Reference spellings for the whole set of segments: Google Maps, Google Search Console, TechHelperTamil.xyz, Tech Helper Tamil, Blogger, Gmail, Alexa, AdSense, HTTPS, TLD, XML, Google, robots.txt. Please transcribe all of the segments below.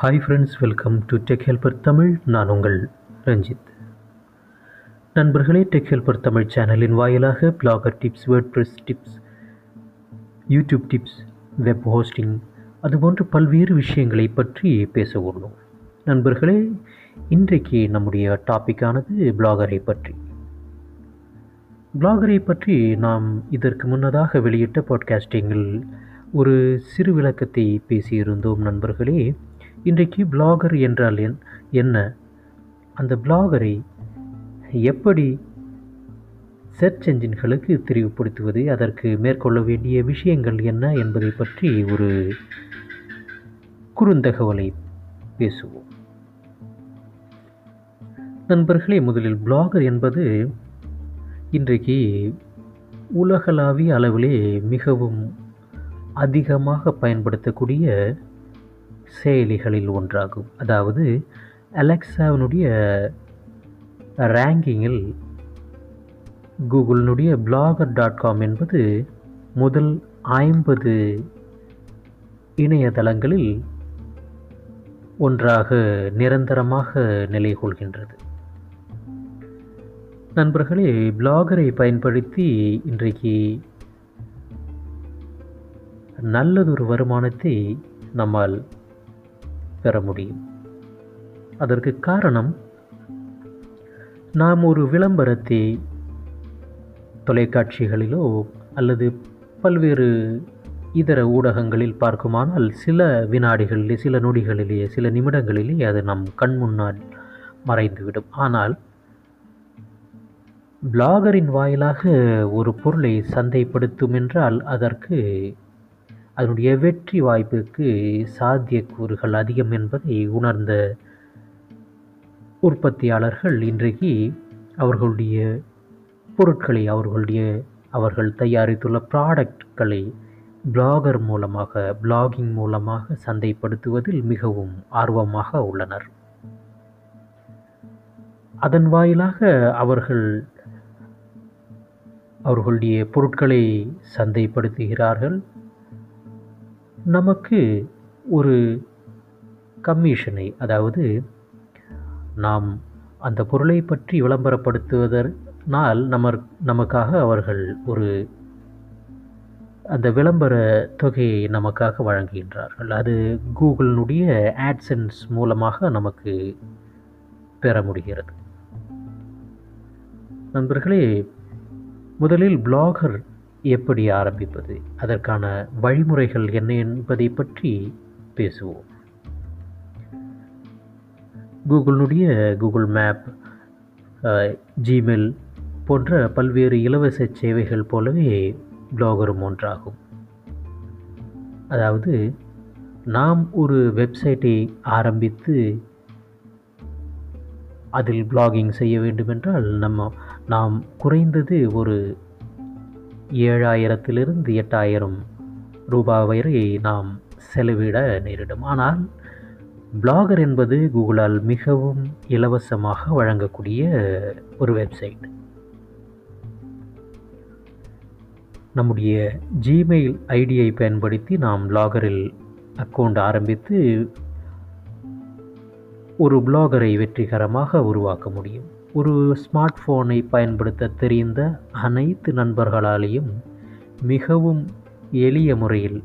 Hi friends, welcome to Tech Helper Tamil. நான் உங்கள் ரஞ்சித். நண்பர்களே, டெக் ஹெல்பர் தமிழ் சேனலின் வாயிலாக blogger tips, WordPress tips, YouTube tips, web hosting அதுபோன்ற பல்வேறு விஷயங்களை பற்றி பேச உள்ளோம். நண்பர்களே, இன்றைக்கு நம்முடைய டாப்பிக்கானது பிளாகரை பற்றி. பிளாகரை பற்றி நாம் இதற்கு முன்னதாக வெளியிட்ட பாட்காஸ்டிங்கில் ஒரு சிறு விளக்கத்தை பேசியிருந்தோம். நண்பர்களே, இன்றைக்கு பிளாகர் என்றால் என்ன, அந்த பிளாகரை எப்படி சர்ச் என்ஜின்களுக்கு தெரிவுபடுத்துவது, அதற்கு மேற்கொள்ள வேண்டிய விஷயங்கள் என்ன என்பதை பற்றி ஒரு குறுந்தகவலை பேசுவோம். நண்பர்களே, முதலில் பிளாகர் என்பது இன்றைக்கு உலகளாவிய அளவிலே மிகவும் அதிகமாக பயன்படுத்தக்கூடிய செயலிகளில் ஒன்றாகும். அதாவது அலெக்சாவினுடைய ரேங்கிங்கில் கூகுளினுடைய blogger.com என்பது முதல் 50 இணையதளங்களில் ஒன்றாக நிரந்தரமாக நிலை கொள்கின்றது. நண்பர்களே, பிளாகரை பயன்படுத்தி இன்றைக்கு நல்லதொரு வருமானத்தை நம்மால் பெற முடியும். அதற்கு காரணம், நாம் ஒரு விளம்பரத்தை தொலைக்காட்சிகளிலோ அல்லது பல்வேறு இதர ஊடகங்களில் பார்க்குமானால் சில வினாடிகளிலே, சில நொடிகளிலே, சில நிமிடங்களிலே அது நம் கண் முன்னால் மறைந்துவிடும். ஆனால் பிளாகரின் வாயிலாக ஒரு பொருளை சந்தைப்படுத்தும் என்றால் அதற்கு அதனுடைய வெற்றி வாய்ப்புக்கு சாத்தியக்கூறுகள் அதிகம் என்பதை உணர்ந்த உற்பத்தியாளர்கள் இன்றைக்கு அவர்களுடைய பொருட்களை, அவர்கள் தயாரித்துள்ள ப்ராடக்ட்களை பிளாகர் மூலமாக, பிளாகிங் மூலமாக சந்தைப்படுத்துவதில் மிகவும் ஆர்வமாக உள்ளனர். அதன் வாயிலாக அவர்களுடைய பொருட்களை சந்தைப்படுத்துகிறார்கள். நமக்கு ஒரு கமிஷனை, அதாவது நாம் அந்த பொருளை பற்றி விளம்பரப்படுத்துவதனால் நமக்காக அவர்கள் அந்த விளம்பர தொகையை நமக்காக வழங்குகின்றார்கள். அது கூகுளினுடைய AdSense மூலமாக நமக்கு பெற முடிகிறது. நண்பர்களே, முதலில் பிளாகர் எப்படி ஆரம்பிப்பது, அதற்கான வழிமுறைகள் என்ன என்பதை பற்றி பேசுவோம். கூகுளினுடைய கூகுள் மேப், ஜிமெயில் போன்ற பல்வேறு இலவச சேவைகள் போலவே பிளாகரும் ஒன்றாகும். அதாவது, நாம் ஒரு வெப்சைட்டை ஆரம்பித்து அதில் பிளாகிங் செய்ய வேண்டுமென்றால் நாம் குறைந்தது ஒரு 7,000 to 8,000 ரூபாய் வரை நாம் செலவிட நேரிடும். ஆனால் பிளாகர் என்பது கூகுளால் மிகவும் இலவசமாக வழங்கக்கூடிய ஒரு வெப்சைட். நம்முடைய ஜிமெயில் ஐடியை பயன்படுத்தி நாம் பிளாகரில் அக்கௌண்ட் ஆரம்பித்து ஒரு பிளாகரை வெற்றிகரமாக உருவாக்க முடியும். ஒரு ஸ்மார்ட் ஃபோனை பயன்படுத்த தெரிந்த அனைத்து நண்பர்களாலேயும் மிகவும் எளிய முறையில்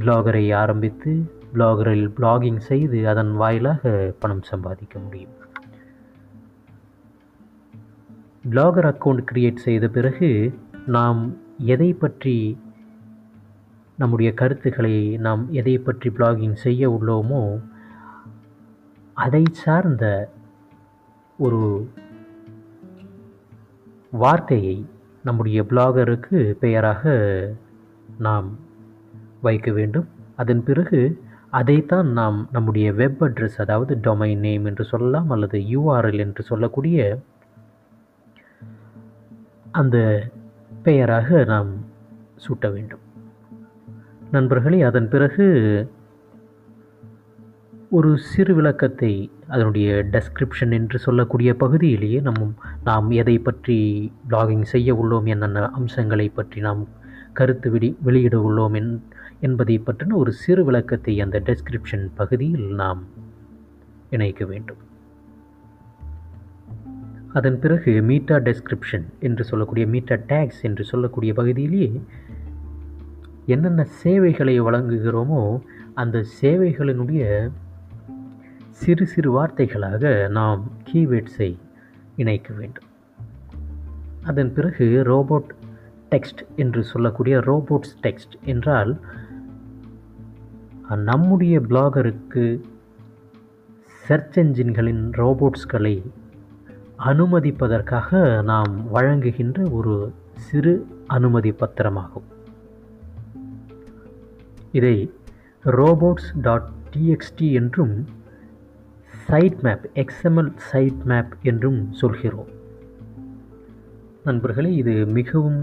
பிளாகரை ஆரம்பித்து பிளாகரில் பிளாகிங் செய்து அதன் வாயிலாக பணம் சம்பாதிக்க முடியும். பிளாகர் அக்கௌண்ட் கிரியேட் செய்த பிறகு நாம் எதை பற்றி, நம்முடைய கருத்துக்களை, நாம் எதை பற்றி பிளாகிங் செய்ய உள்ளோமோ அதை சார்ந்த ஒரு வார்த்தையை நம்முடைய பிளாகருக்கு பெயராக நாம் வைக்க வேண்டும். அதன் பிறகு அதைத்தான் நாம் நம்முடைய வெப் அட்ரஸ், அதாவது டொமைன் நேம் என்று சொல்லலாம் அல்லது URL என்று சொல்லக்கூடிய அந்த பெயராக நாம் சூட்ட வேண்டும். நண்பர்களே, அதன் பிறகு ஒரு சிறு விளக்கத்தை அதனுடைய டெஸ்கிரிப்ஷன் என்று சொல்லக்கூடிய பகுதியிலேயே நாம் எதை பற்றி பிளாகிங் செய்ய உள்ளோம், என்னென்ன அம்சங்களை பற்றி நாம் கருத்து வெளியிட உள்ளோம் என்பதை பற்றின ஒரு சிறு விளக்கத்தை அந்த டெஸ்கிரிப்ஷன் பகுதியில் நாம் இணைக்க வேண்டும். அதன் பிறகு மீட்டா டெஸ்கிரிப்ஷன் என்று சொல்லக்கூடிய மீட்டா டேக்ஸ் என்று சொல்லக்கூடிய பகுதியிலேயே என்னென்ன சேவைகளை வழங்குகிறோமோ அந்த சேவைகளினுடைய சிறு சிறு வார்த்தைகளாக நாம் கீவேர்ட்ஸை இணைக்க வேண்டும். அதன் பிறகு ரோபோட் டெக்ஸ்ட் என்று சொல்லக்கூடிய ரோபோட்ஸ் டெக்ஸ்ட் என்றால் நம்முடைய பிளாகருக்கு சர்ச் என்ஜின்களின் ரோபோட்ஸ்களை அனுமதிப்பதற்காக நாம் வழங்குகின்ற ஒரு சிறு அனுமதி பத்திரமாகும். இதை robots.txt என்றும் sitemap XML sitemap என்றும் சொல்கிறோம். நண்பர்களே, இது மிகவும்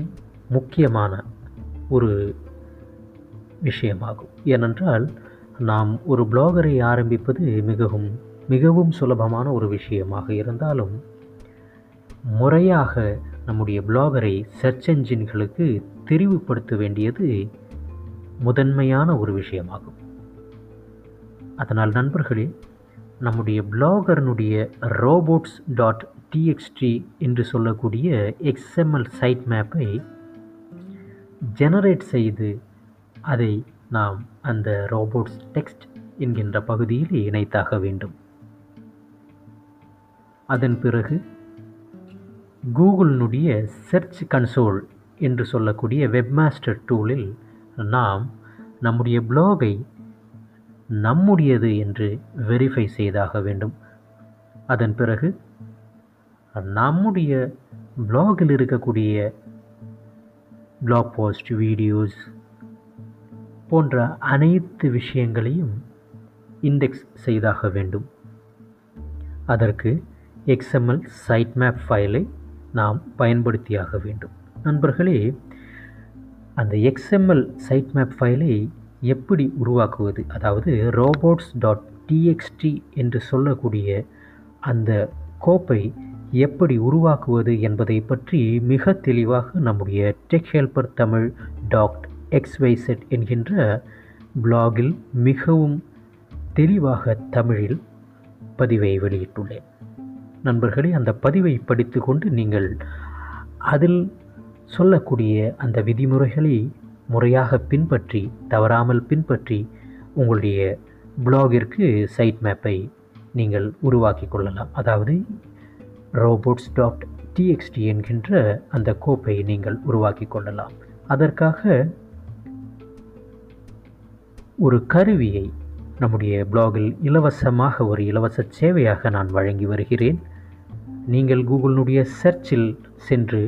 முக்கியமான ஒரு விஷயமாகும். ஏனென்றால் நாம் ஒரு பிளாகரை ஆரம்பிப்பது மிகவும் மிகவும் சுலபமான ஒரு விஷயமாக இருந்தாலும் முறையாக நம்முடைய பிளாகரை சர்ச் என்ஜின்களுக்கு தெரிவுபடுத்த வேண்டியது முதன்மையான ஒரு விஷயமாகும். அதனால் நண்பர்களே, நம்முடைய பிளாகர்னுடைய robots.txt என்று சொல்லக்கூடிய எக்ஸ்எம்எல் சைட் மேப்பை ஜெனரேட் செய்து அதை நாம் அந்த ரோபோட்ஸ் டெக்ஸ்ட் என்கின்ற பகுதியில் இணைத்தாக வேண்டும். அதன் பிறகு கூகுளினுடைய சர்ச் கன்சோல் என்று சொல்லக்கூடிய வெப்மாஸ்டர் டூலில் நாம் நம்முடைய பிளாகை நம்முடையது என்று வெரிஃபை செய்தாக வேண்டும். அதன் பிறகு நம்முடைய பிளாகில் இருக்கக்கூடிய பிளாக் போஸ்ட், வீடியோஸ் போன்ற அனைத்து விஷயங்களையும் இண்டெக்ஸ் செய்தாக வேண்டும். அதற்கு எக்ஸ்எம்எல் சைட் மேப் ஃபைலை நாம் பயன்படுத்தியாக வேண்டும். நண்பர்களே, அந்த எக்ஸ்எம்எல் சைட் மேப் ஃபைலை எப்படி உருவாக்குவது, அதாவது robots.txt என்று சொல்லக்கூடிய அந்த கோப்பை எப்படி உருவாக்குவது என்பதை பற்றி மிக தெளிவாக நம்முடைய TechHelperTamil.xyz என்கின்ற பிளாகில் மிகவும் தெளிவாக தமிழில் பதிவை வெளியிட்டுள்ளேன். நண்பர்களே, அந்த பதிவை படித்து கொண்டு நீங்கள் அதில் சொல்லக்கூடிய அந்த விதிமுறைகளை முறையாக பின்பற்றி, தவறாமல் பின்பற்றி உங்களுடைய பிளாகிற்கு சைட் மேப்பை நீங்கள் உருவாக்கி கொள்ளலாம். அதாவது robots.txt என்கின்ற அந்த கோப்பை நீங்கள் உருவாக்கி கொள்ளலாம். அதற்காக ஒரு கருவியை நம்முடைய பிளாகில் இலவசமாக ஒரு இலவச சேவையாக நான் வழங்கி வருகிறேன். நீங்கள் கூகுளினுடைய சர்ச்சில் சென்று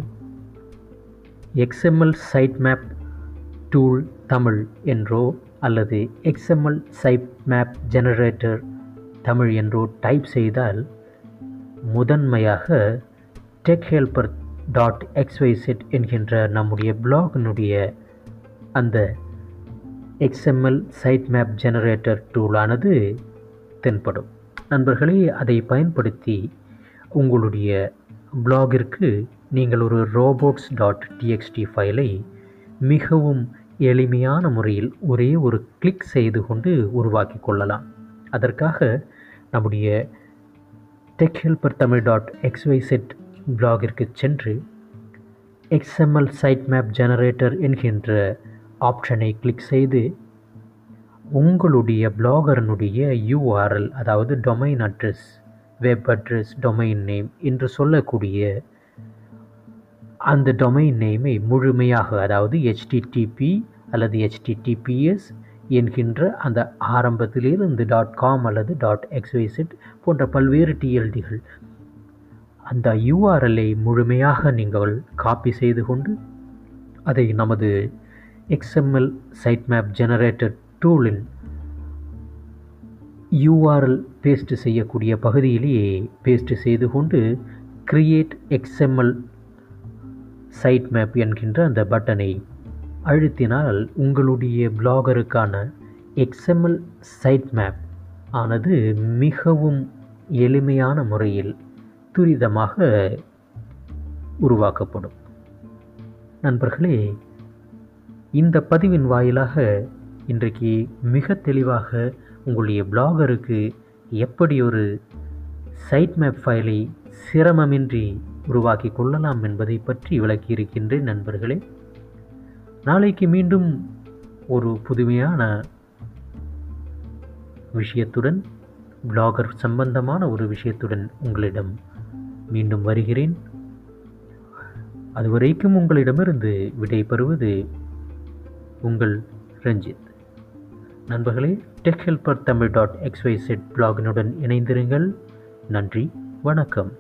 XML sitemap tool Tamil என்றோ அல்லது XML sitemap generator Tamil என்றோ டைப் செய்தால் முதன்மையாக TechHelper.xyz என்கின்ற நம்முடைய பிளாகினுடைய அந்த எக்ஸ்எம்எல் சைட் மேப் ஜெனரேட்டர் டூலானது தென்படும். நண்பர்களே, அதை பயன்படுத்தி உங்களுடைய பிளாகிற்கு நீங்கள் ஒரு robots.txt ஃபைலை மிகவும் எளிமையான முறையில் ஒரே ஒரு கிளிக் செய்து கொண்டு உருவாக்கி கொள்ளலாம். அதற்காக நம்முடைய TechHelperTamil.xyz பிளாகிற்கு சென்று எக்ஸ்எம்எல் சைட் மேப் ஜெனரேட்டர் என்கின்ற ஆப்ஷனை கிளிக் செய்து உங்களுடைய பிளாகர்னுடைய யூஆர்எல், அதாவது domain address, web address, domain name என்று சொல்லக்கூடிய அந்த டொமைன் நேமை முழுமையாக, அதாவது HTTP அல்லது HTTPS என்கின்ற அந்த ஆரம்பத்திலிருந்து .com அல்லது .xyz போன்ற பல்வேறு TLDகள் அந்த URLஐ முழுமையாக நீங்கள் காப்பி செய்து கொண்டு அதை நமது எக்ஸ்எம்எல் சைட் மேப் ஜெனரேட்டர் டூலின் URL பேஸ்ட் செய்யக்கூடிய பகுதியிலேயே பேஸ்ட் செய்து கொண்டு கிரியேட் எக்ஸ்எம்எல் சைட் மேப் என்கின்ற அந்த பட்டனை அழுத்தினால் உங்களுடைய பிளாகருக்கான எக்ஸ்எம்எல் சைட் மேப் ஆனது மிகவும் எளிமையான முறையில் துரிதமாக உருவாக்கப்படும். நண்பர்களே, இந்த பதிவின் வாயிலாக இன்றைக்கு மிக தெளிவாக உங்களுடைய பிளாகருக்கு எப்படி ஒரு சைட் மேப் ஃபைலை சிரமமின்றி உருவாக்கி கொள்ளலாம் என்பதை பற்றி விளக்கியிருக்கின்றேன் நண்பர்களே. நாளைக்கு மீண்டும் ஒரு புதுமையான விஷயத்துடன், பிளாகர் சம்பந்தமான ஒரு விஷயத்துடன் உங்களிடம் மீண்டும் வருகிறேன். அதுவரைக்கும் உங்களிடமிருந்து விடைபெறுவது உங்கள் ரஞ்சித். நண்பர்களே, TechHelperTamil.xyz பிளாகினுடன் இணைந்திருங்கள். நன்றி, வணக்கம்.